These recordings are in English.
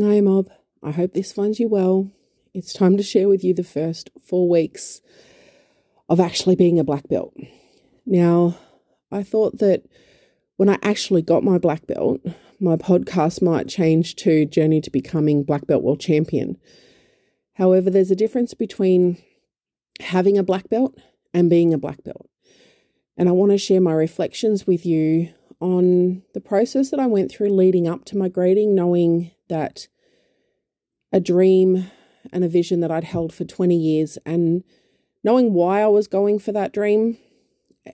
No, Mob, I hope this finds you well. It's time to share with you the first 4 weeks of actually being a black belt. Now, I thought that when I actually got my black belt, my podcast might change to Journey to Becoming Black Belt World Champion. However, there's a difference between having a black belt and being a black belt. And I want to share my reflections with you on the process that I went through leading up to my grading, knowing that a dream and a vision that I'd held for 20 years and knowing why I was going for that dream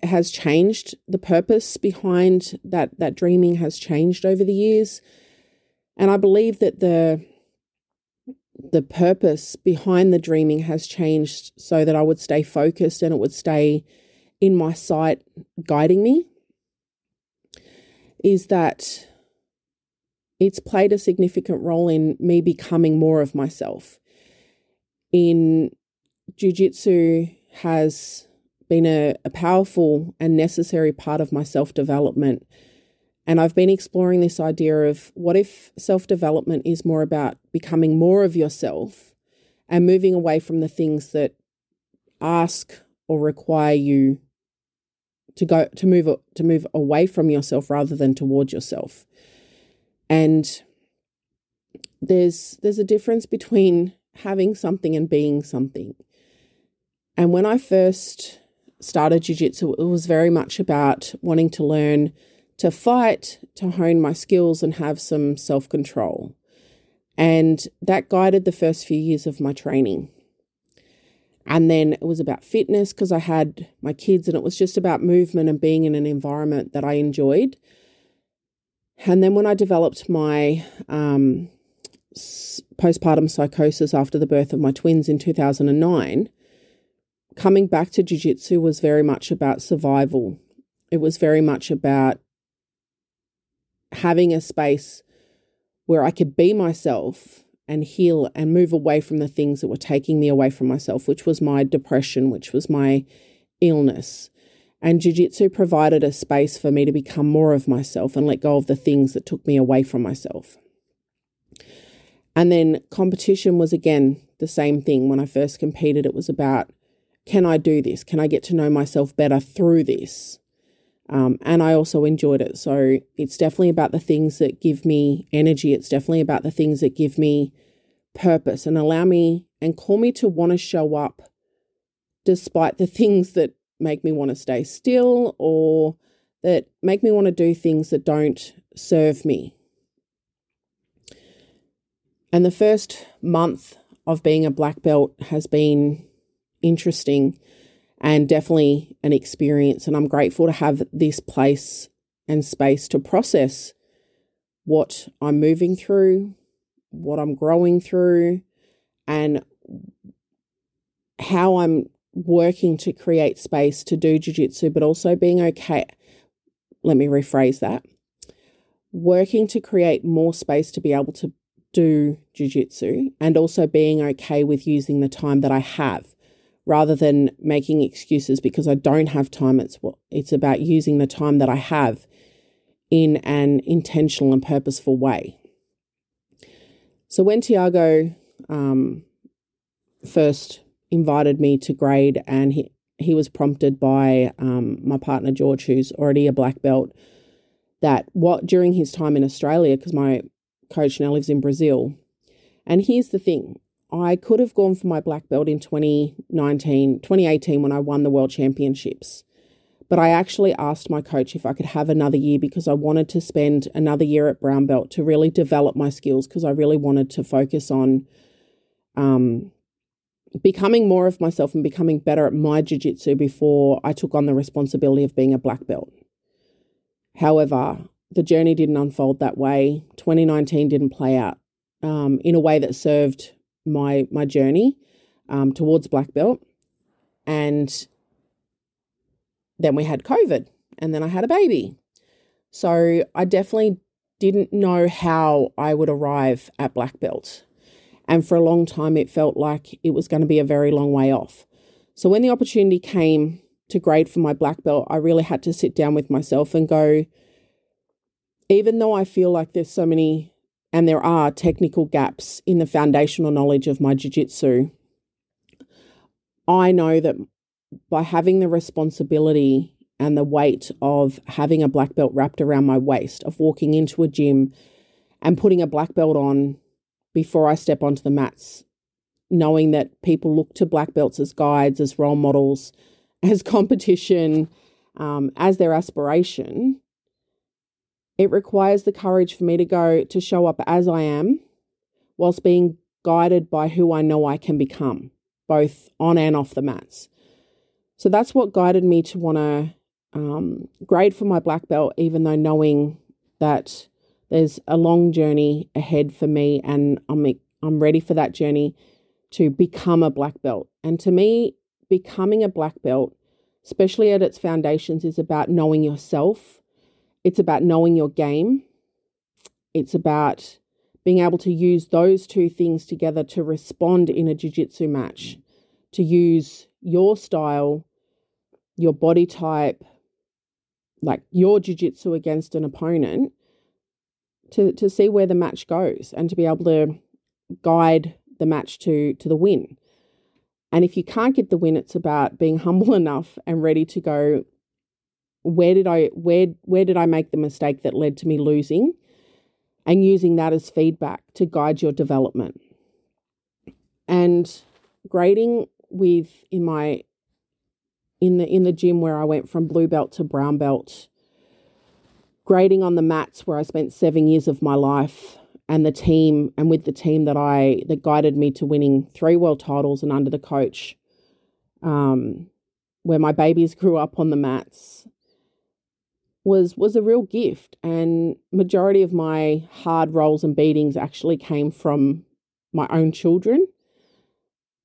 has changed. The purpose behind that dreaming has changed over the years. And I believe that the purpose behind the dreaming has changed so that I would stay focused and it would stay in my sight, guiding me, is that it's played a significant role in me becoming more of myself. In jiu-jitsu has been a powerful and necessary part of my self-development. And I've been exploring this idea of what if self-development is more about becoming more of yourself and moving away from the things that ask or require you to move away from yourself rather than towards yourself. And there's a difference between having something and being something. And when I first started jiu-jitsu, it was very much about wanting to learn to fight, to hone my skills and have some self-control. And that guided the first few years of my training. And then it was about fitness because I had my kids and it was just about movement and being in an environment that I enjoyed. And then when I developed my postpartum psychosis after the birth of my twins in 2009, coming back to jiu-jitsu was very much about survival. It was very much about having a space where I could be myself and heal and move away from the things that were taking me away from myself, which was my depression, which was my illness. And jiu-jitsu provided a space for me to become more of myself and let go of the things that took me away from myself. And then competition was, again, the same thing. When I first competed, it was about, can I do this? Can I get to know myself better through this? And I also enjoyed it. So it's definitely about the things that give me energy. It's definitely about the things that give me purpose and allow me and call me to want to show up despite the things that make me want to stay still or that make me want to do things that don't serve me. And the first month of being a black belt has been interesting and definitely an experience. And I'm grateful to have this place and space to process what I'm moving through, what I'm growing through, and how I'm working to create space to do jiu-jitsu, but also being okay. Let me rephrase that. Working to create more space to be able to do jiu-jitsu and also being okay with using the time that I have. Rather than making excuses because I don't have time, it's about using the time that I have in an intentional and purposeful way. So when Tiago first invited me to grade and he was prompted by my partner George, who's already a black belt, that during his time in Australia, because my coach now lives in Brazil, and here's the thing, I could have gone for my black belt in 2018 when I won the World Championships. But I actually asked my coach if I could have another year because I wanted to spend another year at brown belt to really develop my skills because I really wanted to focus on becoming more of myself and becoming better at my jiu-jitsu before I took on the responsibility of being a black belt. However, the journey didn't unfold that way. 2019 didn't play out in a way that served my journey towards black belt. And then we had COVID and then I had a baby. So I definitely didn't know how I would arrive at black belt. And for a long time, it felt like it was going to be a very long way off. So when the opportunity came to grade for my black belt, I really had to sit down with myself and go, even though I feel like there's so many and there are technical gaps in the foundational knowledge of my jiu-jitsu, I know that by having the responsibility and the weight of having a black belt wrapped around my waist, of walking into a gym and putting a black belt on before I step onto the mats, knowing that people look to black belts as guides, as role models, as competition, as their aspiration, it requires the courage for me to go to show up as I am whilst being guided by who I know I can become, both on and off the mats. So that's what guided me to want to grade for my black belt, even though knowing that there's a long journey ahead for me and I'm ready for that journey to become a black belt. And to me, becoming a black belt, especially at its foundations, is about knowing yourself. It's about knowing your game. It's about being able to use those two things together to respond in a jiu-jitsu match, to use your style, your body type, like your jiu-jitsu against an opponent to see where the match goes and to be able to guide the match to the win. And if you can't get the win, it's about being humble enough and ready to go, where did I make the mistake that led to me losing, and using that as feedback to guide your development. And grading in the gym where I went from blue belt to brown belt, grading on the mats where I spent 7 years of my life, and the team, and with the team that guided me to winning 3 world titles and under the coach, where my babies grew up on the mats, was a real gift. And majority of my hard rolls and beatings actually came from my own children.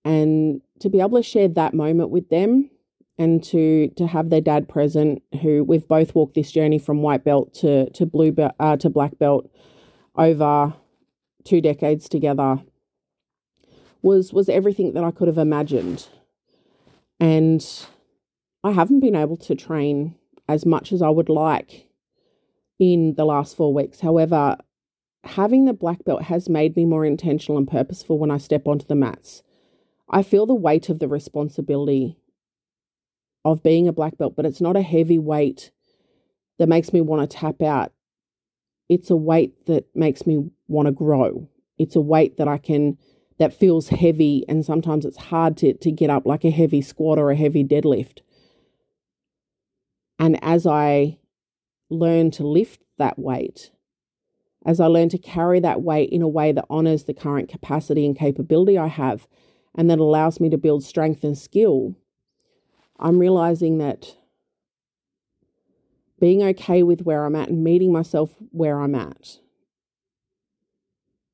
And to be able to share that moment with them, and to have their dad present, who we've both walked this journey from white belt to blue belt to black belt, over 2 decades together, was everything that I could have imagined. And I haven't been able to train as much as I would like in the last 4 weeks. However, having the black belt has made me more intentional and purposeful when I step onto the mats. I feel the weight of the responsibility of being a black belt, but it's not a heavy weight that makes me want to tap out. It's a weight that makes me want to grow. It's a weight that feels heavy, and sometimes it's hard to get up, like a heavy squat or a heavy deadlift. And as I learn to lift that weight, as I learn to carry that weight in a way that honours the current capacity and capability I have, and that allows me to build strength and skill, I'm realising that being okay with where I'm at and meeting myself where I'm at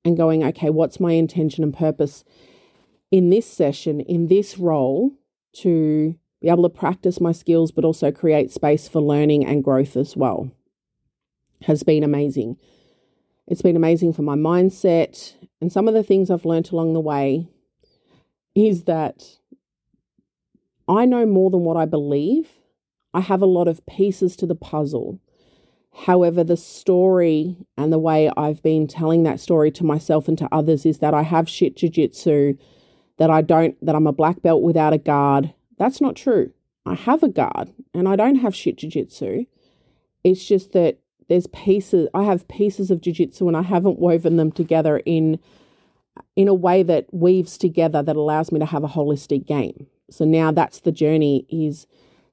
and going, okay, what's my intention and purpose in this session, in this role, to be able to practice my skills but also create space for learning and growth as well, has been amazing. It's been amazing for my mindset. And some of the things I've learnt along the way is that I know more than what I believe. I have a lot of pieces to the puzzle. However, the story and the way I've been telling that story to myself and to others is that I have shit jiu-jitsu, that I'm a black belt without a guard. That's not true. I have a guard and I don't have shit jiu-jitsu. It's just that I have pieces of jiu-jitsu and I haven't woven them together in a way that weaves together that allows me to have a holistic game. So now that's the journey, is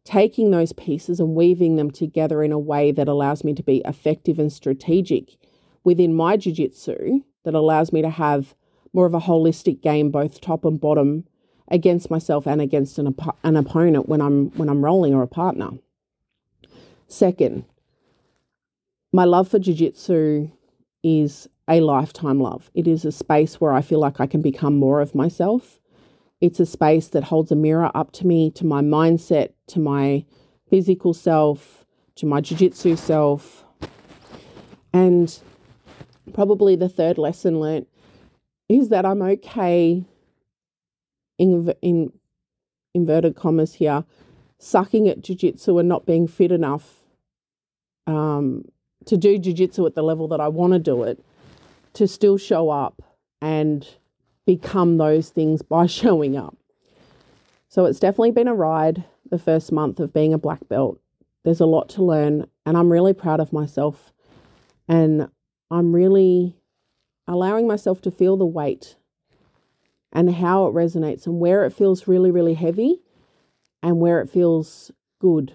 taking those pieces and weaving them together in a way that allows me to be effective and strategic within my jiu-jitsu, that allows me to have more of a holistic game, both top and bottom, against myself and against an opponent when I'm rolling, or a partner. Second, my love for jiu-jitsu is a lifetime love. It is a space where I feel like I can become more of myself. It's a space that holds a mirror up to me, to my mindset, to my physical self, to my jiu-jitsu self. And probably the third lesson learnt is that I'm okay, in inverted commas here, sucking at jiu-jitsu and not being fit enough to do jiu-jitsu at the level that I want to do it. to still show up and become those things by showing up. So it's definitely been a ride, the first month of being a black belt. There's a lot to learn, and I'm really proud of myself, and I'm really allowing myself to feel the weight and how it resonates and where it feels really, really heavy and where it feels good,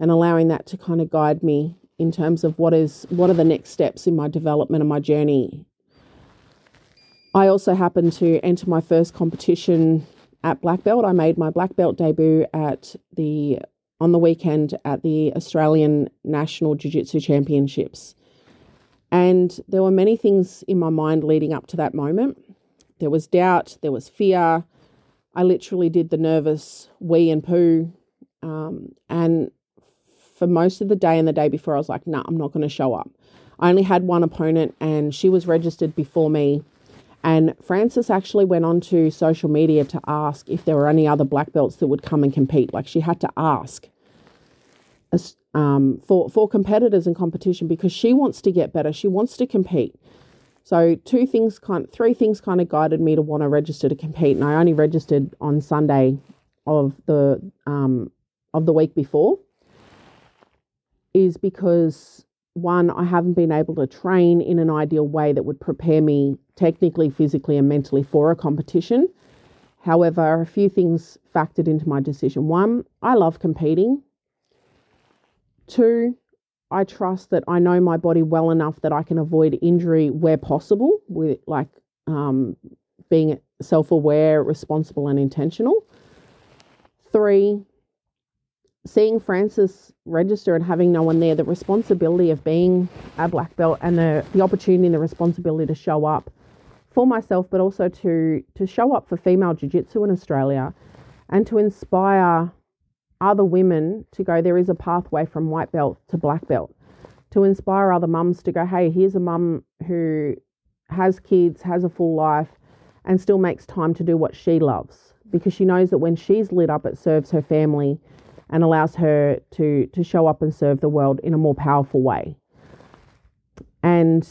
and allowing that to kind of guide me in terms of what are the next steps in my development and my journey. I also happened to enter my first competition at black belt. I made my black belt debut on the weekend at the Australian National Jiu-Jitsu Championships. And there were many things in my mind leading up to that moment. There was doubt, there was fear. I literally did the nervous wee and poo. And for most of the day and the day before, I was like, nah, I'm not going to show up. I only had one opponent and she was registered before me. And Frances actually went on to social media to ask if there were any other black belts that would come and compete. Like, she had to ask for competitors and competition because she wants to get better. She wants to compete. So three things kind of guided me to want to register to compete. And I only registered on Sunday of the week before, is because, one, I haven't been able to train in an ideal way that would prepare me technically, physically and mentally for a competition. However, a few things factored into my decision. One, I love competing. Two, I trust that I know my body well enough that I can avoid injury where possible, with being self-aware, responsible and intentional. Three, seeing Frances register and having no one there, the responsibility of being a black belt and the opportunity and the responsibility to show up for myself, but also to show up for female jiu-jitsu in Australia and to inspire other women to go, there is a pathway from white belt to black belt, to inspire other mums to go, hey, here's a mum who has kids, has a full life and still makes time to do what she loves because she knows that when she's lit up, it serves her family and allows her to show up and serve the world in a more powerful way. And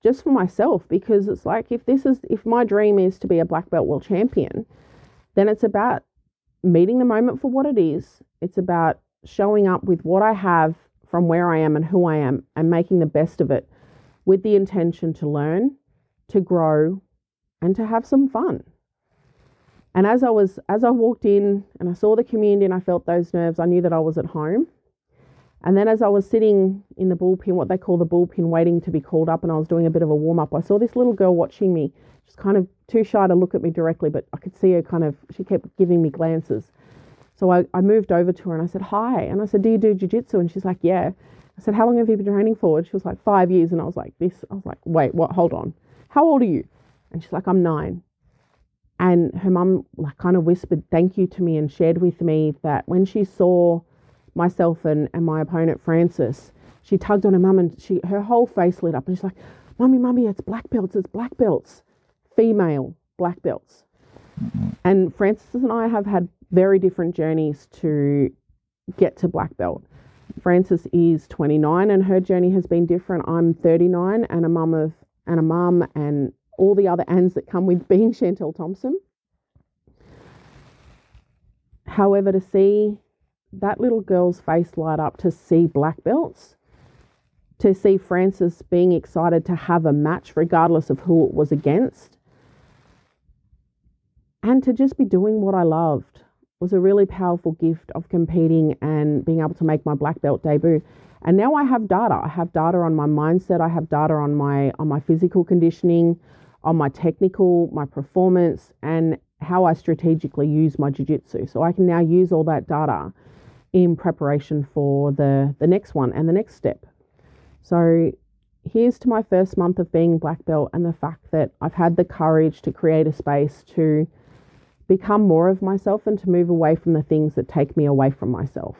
just for myself, because it's like, if my dream is to be a black belt world champion, then it's about meeting the moment for what it is. It's about showing up with what I have from where I am and who I am and making the best of it with the intention to learn, to grow, and to have some fun. And as I walked in and I saw the community and I felt those nerves, I knew that I was at home. And then as I was sitting in the bullpen, what they call the bullpen, waiting to be called up, and I was doing a bit of a warm-up, I saw this little girl watching me. She's kind of too shy to look at me directly, but I could see her she kept giving me glances. So I moved over to her and I said, hi. And I said, do you do jiu-jitsu? And she's like, yeah. I said, how long have you been training for? And she was like, 5 years. And I was like, wait, what? Hold on. How old are you? And she's like, I'm 9. And her mum kind of whispered thank you to me and shared with me that when she saw myself and my opponent, Frances, she tugged on her mum and her whole face lit up. And she's like, mummy, it's black belts, female black belts. And Frances and I have had very different journeys to get to black belt. Frances is 29 and her journey has been different. I'm 39 and a mum and all the other ands that come with being Chantel Thompson. However, to see that little girl's face light up, to see black belts, to see Frances being excited to have a match regardless of who it was against, and to just be doing what I loved was a really powerful gift of competing and being able to make my black belt debut. And now I have data. I have data on my mindset. I have data on my physical conditioning, on my technical, my performance, and how I strategically use my jiu-jitsu. So I can now use all that data in preparation for the next one and the next step. So here's to my first month of being black belt and the fact that I've had the courage to create a space to become more of myself and to move away from the things that take me away from myself.